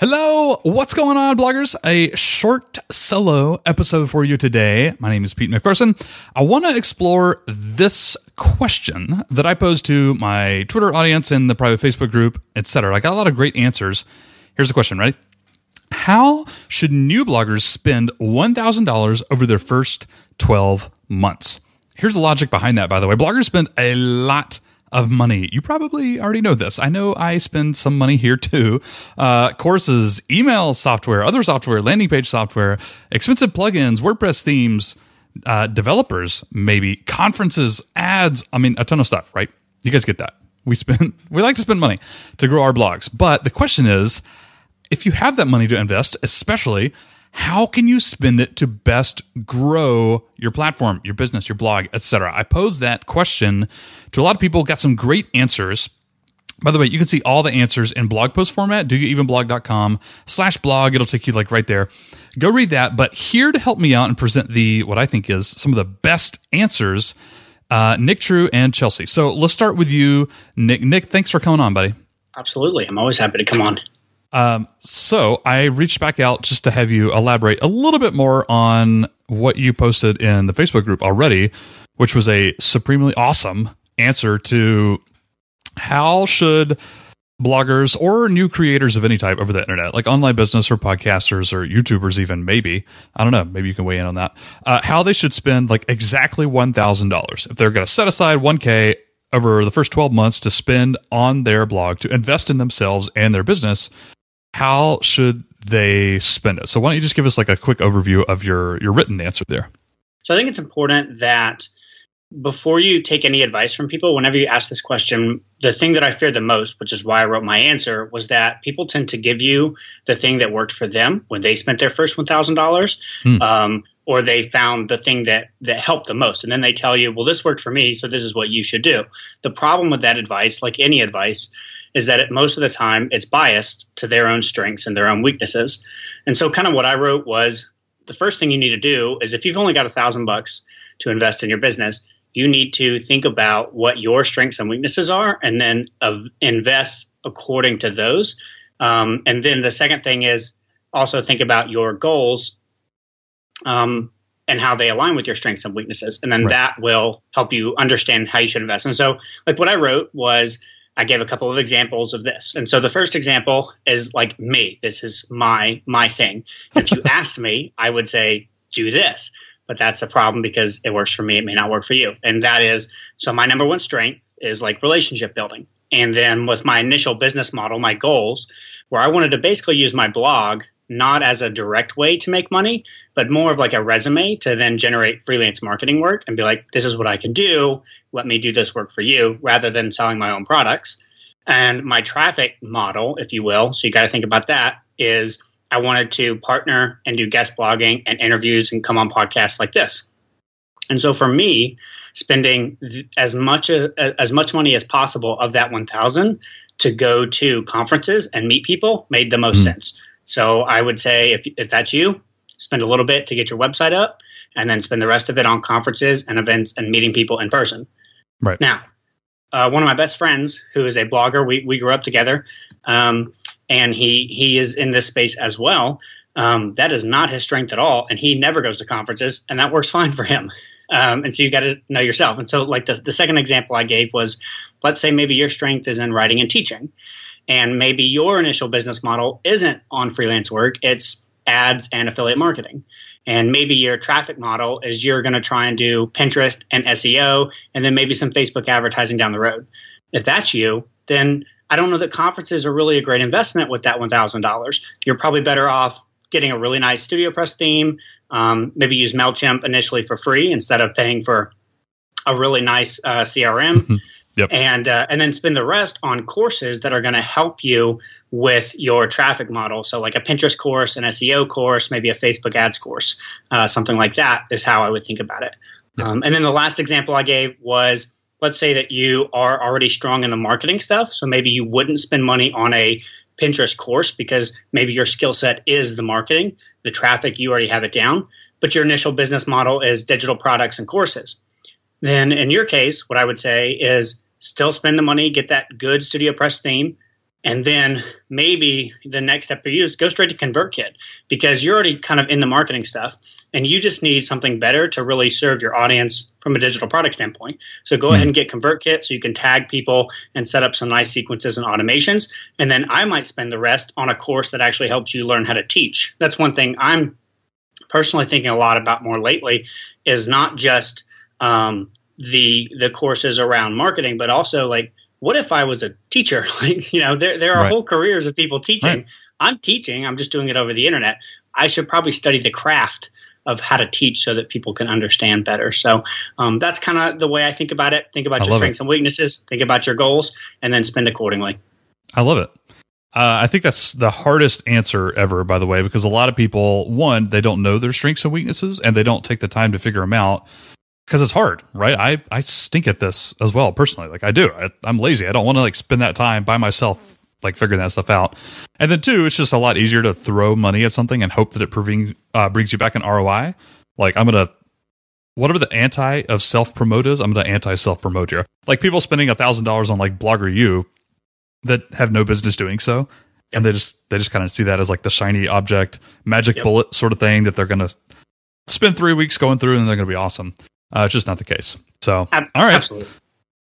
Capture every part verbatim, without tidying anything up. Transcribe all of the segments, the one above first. Hello, what's going on, bloggers? A short solo episode for you today. My name is Pete McPherson. I want to explore this question that I posed to my Twitter audience and the private Facebook group, et cetera. I got a lot of great answers. Here's the question, ready? How should new bloggers spend one thousand dollars over their first twelve months? Here's the logic behind that, by the way. Bloggers spend a lot of money. You probably already know this. I know I spend some money here too. Uh, courses, email software, other software, landing page software, expensive plugins, WordPress themes, uh, developers, maybe conferences, ads. I mean, a ton of stuff, right? You guys get that. We spend, we like to spend money to grow our blogs. But the question is, if you have that money to invest, especially, how can you spend it to best grow your platform, your business, your blog, et cetera? I posed that question to a lot of people, got some great answers. By the way, you can see all the answers in blog post format, doyouevenblog.com slash blog. It'll take you like right there. Go read that. But here to help me out and present the what I think is some of the best answers, uh, Nick True and Chelsea. So let's start with you, Nick. Nick, thanks for coming on, buddy. Absolutely. I'm always happy to come on. Um, so I reached back out just to have you elaborate a little bit more on what you posted in the Facebook group already, which was a supremely awesome answer to how should bloggers or new creators of any type over the internet, like online business or podcasters or YouTubers even, maybe, I don't know, maybe you can weigh in on that, uh, how they should spend like exactly one thousand dollars if they're going to set aside one K over the first twelve months to spend on their blog, to invest in themselves and their business. How should they spend it? So why don't you just give us like a quick overview of your, your written answer there? So I think it's important that before you take any advice from people, whenever you ask this question, the thing that I feared the most, which is why I wrote my answer, was that people tend to give you the thing that worked for them when they spent their first one thousand dollars. Hmm. Um, or they found the thing that, that helped the most. And then they tell you, well, this worked for me, so this is what you should do. The problem with that advice, like any advice, is that it, most of the time it's biased to their own strengths and their own weaknesses. And so kind of what I wrote was the first thing you need to do is if you've only got a thousand bucks to invest in your business, you need to think about what your strengths and weaknesses are and then uh, invest according to those. Um, and then the second thing is also think about your goals um, and how they align with your strengths and weaknesses. And then right. that will help you understand how you should invest. And so like what I wrote was I gave a couple of examples of this. And so the first example is like me. This is my my thing. If you asked me, I would say, do this. But that's a problem because it works for me. It may not work for you. And that is, so my number one strength is like relationship building. And then with my initial business model, my goals, where I wanted to basically use my blog not as a direct way to make money, but more of like a resume to then generate freelance marketing work and be like, this is what I can do. Let me do this work for you rather than selling my own products. And my traffic model, if you will, so you got to think about that, is I wanted to partner and do guest blogging and interviews and come on podcasts like this. And so for me, spending th- as much uh, as much money as possible of that one thousand to go to conferences and meet people made the most mm. sense. So I would say if if that's you, spend a little bit to get your website up and then spend the rest of it on conferences and events and meeting people in person. Right. Now, uh, one of my best friends who is a blogger, we we grew up together. Um, And he he is in this space as well. Um, that is not his strength at all. And he never goes to conferences. And that works fine for him. Um, and so you got to know yourself. And so like the, the second example I gave was, let's say maybe your strength is in writing and teaching. And maybe your initial business model isn't on freelance work. It's ads and affiliate marketing. And maybe your traffic model is you're going to try and do Pinterest and S E O. And then maybe some Facebook advertising down the road. If that's you, then I don't know that conferences are really a great investment with that one thousand dollars. You're probably better off getting a really nice StudioPress theme, um, maybe use MailChimp initially for free instead of paying for a really nice uh, C R M, yep. and uh, and then spend the rest on courses that are going to help you with your traffic model. So like a Pinterest course, an S E O course, maybe a Facebook ads course, uh, something like that is how I would think about it. Yep. Um, and then the last example I gave was, let's say that you are already strong in the marketing stuff. So maybe you wouldn't spend money on a Pinterest course because maybe your skill set is the marketing, the traffic, you already have it down, but your initial business model is digital products and courses. Then in your case, what I would say is still spend the money, get that good StudioPress theme, And then maybe the next step for you is go straight to ConvertKit, because you're already kind of in the marketing stuff and you just need something better to really serve your audience from a digital product standpoint. So go ahead and get ConvertKit so you can tag people and set up some nice sequences and automations. And then I might spend the rest on a course that actually helps you learn how to teach. That's one thing I'm personally thinking a lot about more lately, is not just um, the the courses around marketing, but also like, what if I was a teacher? Like, you know, there there are right. whole careers of people teaching. Right. I'm teaching. I'm just doing it over the internet. I should probably study the craft of how to teach so that people can understand better. So um, that's kind of the way I think about it. Think about I your strengths it. and weaknesses. Think about your goals, and then spend accordingly. I love it. Uh, I think that's the hardest answer ever, by the way, because a lot of people, one, they don't know their strengths and weaknesses, and they don't take the time to figure them out. Because it's hard, right? I, I stink at this as well, personally. Like I do. I, I'm lazy. I don't want to like spend that time by myself, like figuring that stuff out. And then two, it's just a lot easier to throw money at something and hope that it proving, uh, brings you back an R O I. Like I'm going to, whatever the anti of self-promote is, I'm going to anti-self-promote here. Like people spending one thousand dollars on like BloggerU that have no business doing so. Yep. And they just, they just kind of see that as like the shiny object, magic yep. bullet sort of thing that they're going to spend three weeks going through and they're going to be awesome. Uh, it's just not the case. So, all right. Absolutely.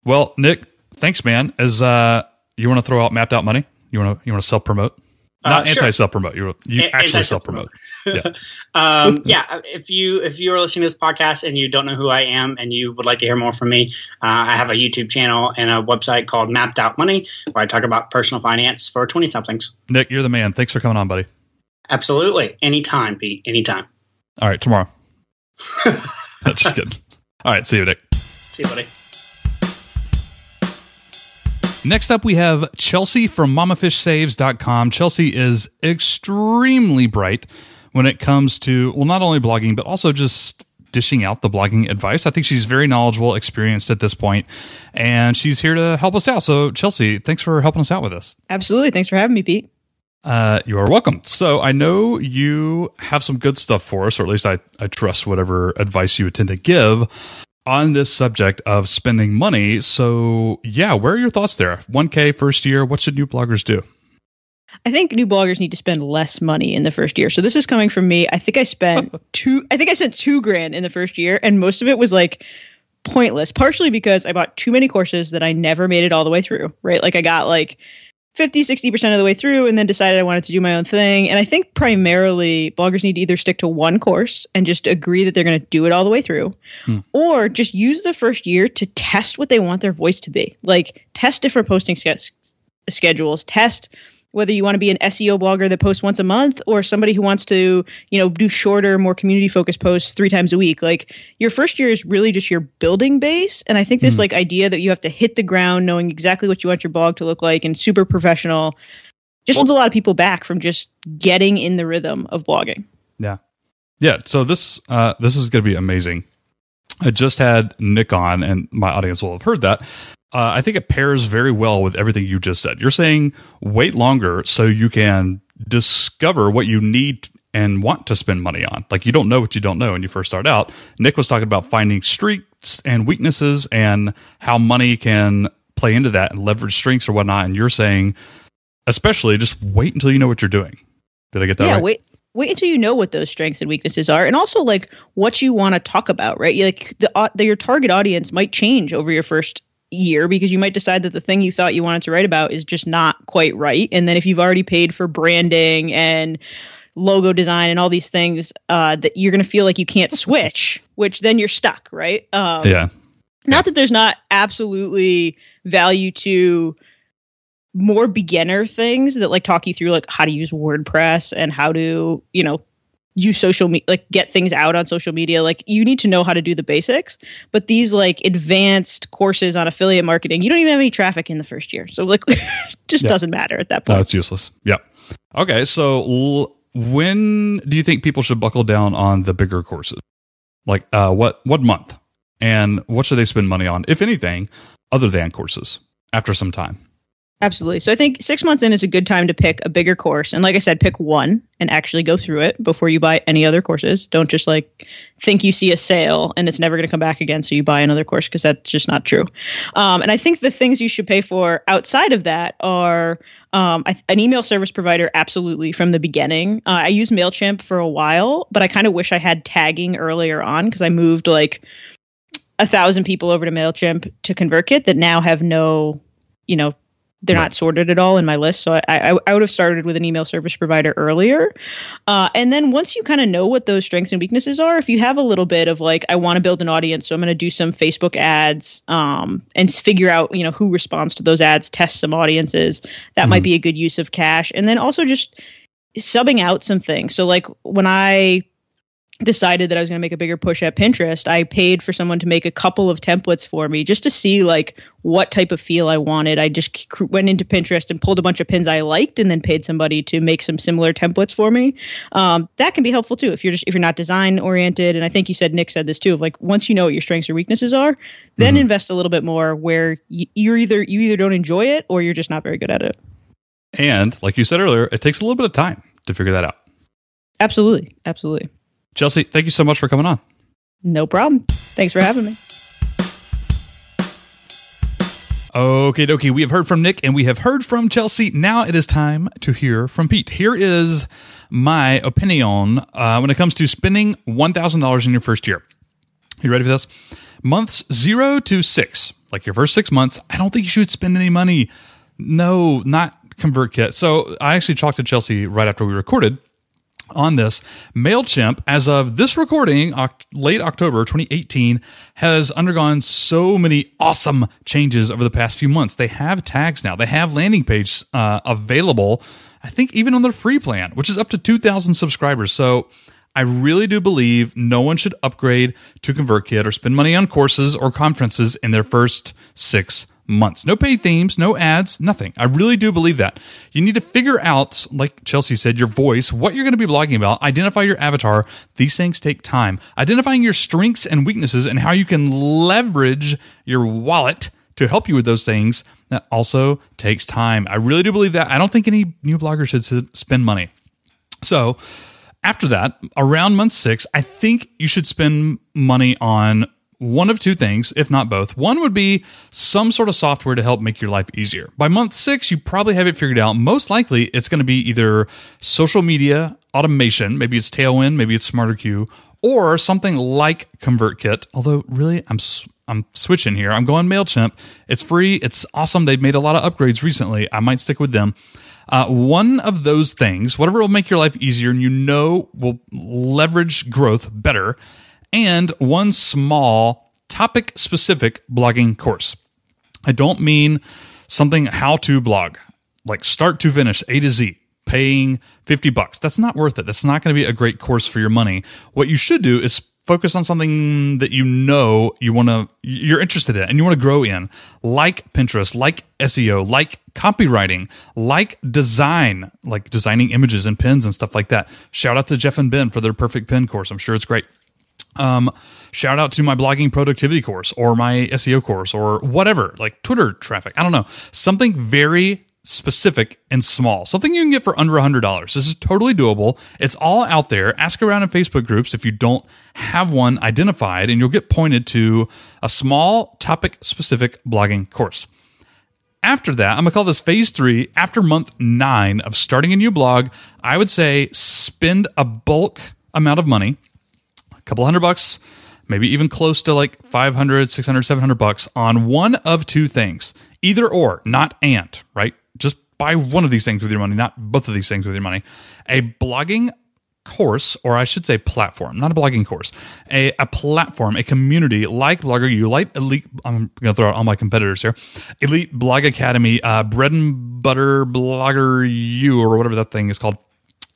Well, Nick, thanks, man. Is uh, you want to throw out Mapped Out Money? You want to you want to self promote? Uh, not sure. anti self promote. You you a- actually self promote. Yeah. um, yeah. If you if you are listening to this podcast and you don't know who I am and you would like to hear more from me, uh, I have a YouTube channel and a website called Mapped Out Money, where I talk about personal finance for twenty somethings. Nick, you're the man. Thanks for coming on, buddy. Absolutely. Anytime, Pete. Anytime. All right. Tomorrow. Just kidding. All right, see you, Nick. See you, buddy. Next up, we have Chelsea from mama fish saves dot com. Chelsea is extremely bright when it comes to, well, not only blogging, but also just dishing out the blogging advice. I think she's very knowledgeable, experienced at this point, and she's here to help us out. So, Chelsea, thanks for helping us out with this. Absolutely. Thanks for having me, Pete. Uh, you are welcome. So I know you have some good stuff for us, or at least I, I trust whatever advice you intend to give on this subject of spending money. So yeah, where are your thoughts there? one K first year, what should new bloggers do? I think new bloggers need to spend less money in the first year. So this is coming from me. I think I spent two, I think I spent two grand in the first year, and most of it was like pointless, partially because I bought too many courses that I never made it all the way through, right? Like I got like fifty, sixty percent of the way through and then decided I wanted to do my own thing. And I think primarily bloggers need to either stick to one course and just agree that they're going to do it all the way through, hmm. or just use the first year to test what they want their voice to be. Like test different posting ske- schedules, test whether you want to be an S E O blogger that posts once a month or somebody who wants to, you know, do shorter, more community focused posts three times a week. Like your first year is really just your building base. And I think this mm. like idea that you have to hit the ground knowing exactly what you want your blog to look like and super professional just holds a lot of people back from just getting in the rhythm of blogging. Yeah. Yeah. So this, uh, this is going to be amazing. I just had Nick on and my audience will have heard that. Uh, I think it pairs very well with everything you just said. You're saying wait longer so you can discover what you need and want to spend money on. Like you don't know what you don't know when you first start out. Nick was talking about finding strengths and weaknesses and how money can play into that and leverage strengths or whatnot. And you're saying, especially just wait until you know what you're doing. Did I get that yeah, right? Yeah, wait. Wait until you know what those strengths and weaknesses are, and also like what you want to talk about, right? You're like the, uh, the your target audience might change over your first year because you might decide that the thing you thought you wanted to write about is just not quite right. And then if you've already paid for branding and logo design and all these things, uh, that you're going to feel like you can't switch, which then you're stuck, right? Um, yeah. Not that there's not absolutely value to more beginner things that like talk you through like how to use WordPress and how to, you know, use social media, like get things out on social media. Like you need to know how to do the basics, but these like advanced courses on affiliate marketing, you don't even have any traffic in the first year. So like just yeah. doesn't matter at that point. No, it's useless. Yeah. Okay. So l- when do you think people should buckle down on the bigger courses? Like uh, what, what month and what should they spend money on? If anything, other than courses after some time. Absolutely. So I think six months in is a good time to pick a bigger course. And like I said, pick one and actually go through it before you buy any other courses. Don't just like think you see a sale and it's never going to come back again. So you buy another course because that's just not true. Um, and I think the things you should pay for outside of that are Um, I, an email service provider, absolutely, from the beginning. Uh, I used MailChimp for a while, but I kind of wish I had tagging earlier on because I moved like a thousand people over to MailChimp to ConvertKit that now have no, you know, they're not sorted at all in my list. So I, I, I would have started with an email service provider earlier. Uh, and then once you kind of know what those strengths and weaknesses are, if you have a little bit of like, I want to build an audience, so I'm going to do some Facebook ads um, and figure out, you know, who responds to those ads, test some audiences. That mm-hmm. might be a good use of cash. And then also just subbing out some things. So like when I decided that I was going to make a bigger push at Pinterest, I paid for someone to make a couple of templates for me just to see like what type of feel I wanted. I just c- went into Pinterest and pulled a bunch of pins I liked and then paid somebody to make some similar templates for me. Um, that can be helpful too. If you're just, if you're not design oriented. And I think you said, Nick said this too, of like, once you know what your strengths or weaknesses are, then mm-hmm. invest a little bit more where y- you're either, you either don't enjoy it or you're just not very good at it. And like you said earlier, it takes a little bit of time to figure that out. Absolutely. Absolutely. Chelsea, thank you so much for coming on. No problem. Thanks for having me. Okie dokie. We have heard from Nick and we have heard from Chelsea. Now it is time to hear from Pete. Here is my opinion uh, when it comes to spending one thousand dollars in your first year. You ready for this? Months zero to six, like your first six months, I don't think you should spend any money. No, not ConvertKit. So I actually talked to Chelsea right after we recorded on this. MailChimp, as of this recording, late October twenty eighteen, has undergone so many awesome changes over the past few months. They have tags now. They have landing page uh, available, I think even on their free plan, which is up to two thousand subscribers. So I really do believe no one should upgrade to ConvertKit or spend money on courses or conferences in their first six months. No paid themes, no ads, nothing. I really do believe that. You need to figure out, like Chelsea said, your voice, what you're going to be blogging about, identify your avatar. These things take time. Identifying your strengths and weaknesses and how you can leverage your wallet to help you with those things, that also takes time. I really do believe that. I don't think any new blogger should spend money. So after that, around month six, I think you should spend money on one of two things, if not both. One would be some sort of software to help make your life easier. By month six, you probably have it figured out. Most likely, it's going to be either social media automation, maybe it's Tailwind, maybe it's SmarterQ, or something like ConvertKit. Although, really, I'm I'm switching here. I'm going MailChimp. It's free. It's awesome. They've made a lot of upgrades recently. I might stick with them. Uh, one of those things, whatever will make your life easier and you know will leverage growth better, and one small topic-specific blogging course. I don't mean something how to blog, like start to finish, A to Z, paying fifty bucks. That's not worth it. That's not going to be a great course for your money. What you should do is focus on something that you know you want to, you're interested in and you want to grow in, like Pinterest, like S E O, like copywriting, like design, like designing images and pins and stuff like that. Shout out to Jeff and Ben for their Perfect Pin course. I'm sure it's great. Um, shout out to my blogging productivity course or my S E O course or whatever, like Twitter traffic. I don't know. Something very specific and small. Something you can get for under a hundred dollars. This is totally doable. It's all out there. Ask around in Facebook groups if you don't have one identified, and you'll get pointed to a small topic specific blogging course. After that, I'm gonna call this phase three. After month nine of starting a new blog, I would say spend a bulk amount of money, couple hundred bucks, maybe even close to like five hundred, six hundred, seven hundred bucks on one of two things, either or, not and, right? Just buy one of these things with your money, not both of these things with your money. A blogging course, or I should say platform, not a blogging course, a, a platform, a community like BloggerU, like Elite, I'm going to throw out all my competitors here, Elite Blog Academy, uh, Bread and Butter, BloggerU, or whatever that thing is called,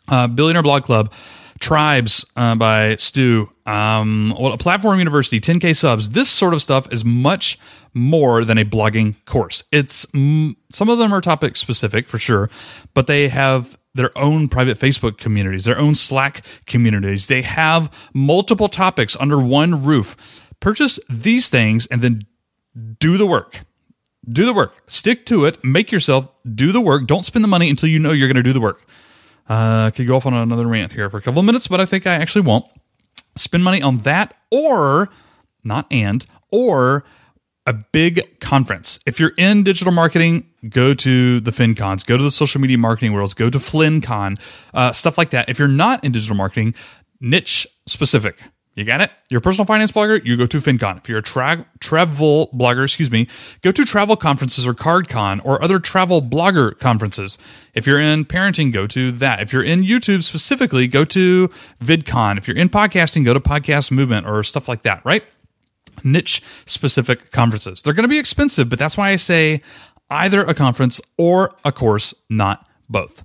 uh, Billionaire Blog Club, Tribes uh, by Stu, um, well, Platform University, ten K subs. This sort of stuff is much more than a blogging course. It's mm, some of them are topic specific for sure, but they have their own private Facebook communities, their own Slack communities. They have multiple topics under one roof. Purchase these things and then do the work. Do the work. Stick to it. Make yourself do the work. Don't spend the money until you know you're going to do the work. Uh, I could go off on another rant here for a couple of minutes, but I think I actually won't. Spend money on that, or, not and, or a big conference. If you're in digital marketing, go to the FinCons, go to the Social Media Marketing Worlds, go to FlynnCon, uh, stuff like that. If you're not in digital marketing, niche specific. You got it? You're a personal finance blogger, you go to FinCon. If you're a tra- travel blogger, excuse me, go to travel conferences or CardCon or other travel blogger conferences. If you're in parenting, go to that. If you're in YouTube specifically, go to VidCon. If you're in podcasting, go to Podcast Movement or stuff like that, right? Niche specific conferences. They're going to be expensive, but that's why I say either a conference or a course, not both.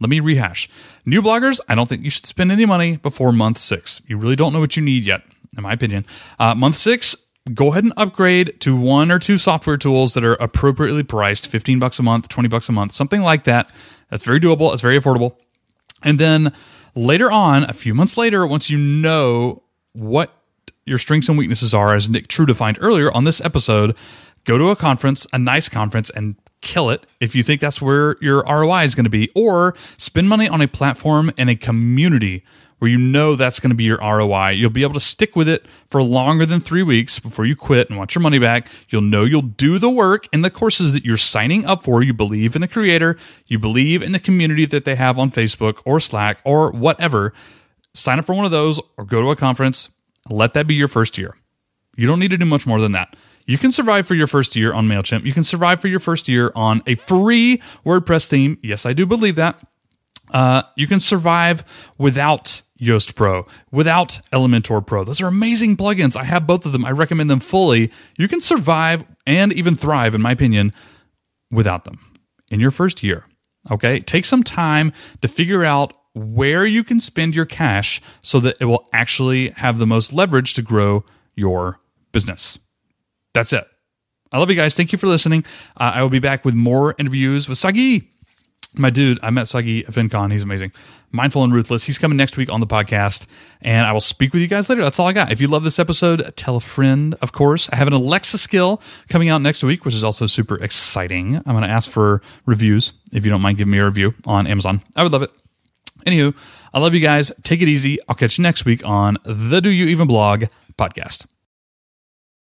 Let me rehash. New bloggers, I don't think you should spend any money before month six. You really don't know what you need yet, in my opinion. Uh, month six, go ahead and upgrade to one or two software tools that are appropriately priced, fifteen bucks a month, twenty bucks a month, something like that. That's very doable. It's very affordable. And then later on, a few months later, once you know what your strengths and weaknesses are, as Nick True defined earlier on this episode, go to a conference, a nice conference, and kill it if you think that's where your R O I is going to be, or spend money on a platform and a community where you know that's going to be your R O I. You'll be able to stick with it for longer than three weeks before you quit and want your money back. You'll know you'll do the work in the courses that you're signing up for. You believe in the creator. You believe in the community that they have on Facebook or Slack or whatever. Sign up for one of those or go to a conference. Let that be your first year. You don't need to do much more than that. You can survive for your first year on MailChimp. You can survive for your first year on a free WordPress theme. Yes, I do believe that. Uh, you can survive without Yoast Pro, without Elementor Pro. Those are amazing plugins. I have both of them. I recommend them fully. You can survive and even thrive, in my opinion, without them in your first year. Okay? Take some time to figure out where you can spend your cash so that it will actually have the most leverage to grow your business. That's it. I love you guys. Thank you for listening. Uh, I will be back with more interviews with Sagi. My dude, I met Sagi at FinCon. He's amazing. Mindful and ruthless. He's coming next week on the podcast, and I will speak with you guys later. That's all I got. If you love this episode, tell a friend, of course. I have an Alexa skill coming out next week, which is also super exciting. I'm going to ask for reviews. If you don't mind, give me a review on Amazon. I would love it. Anywho, I love you guys. Take it easy. I'll catch you next week on the Do You Even Blog podcast.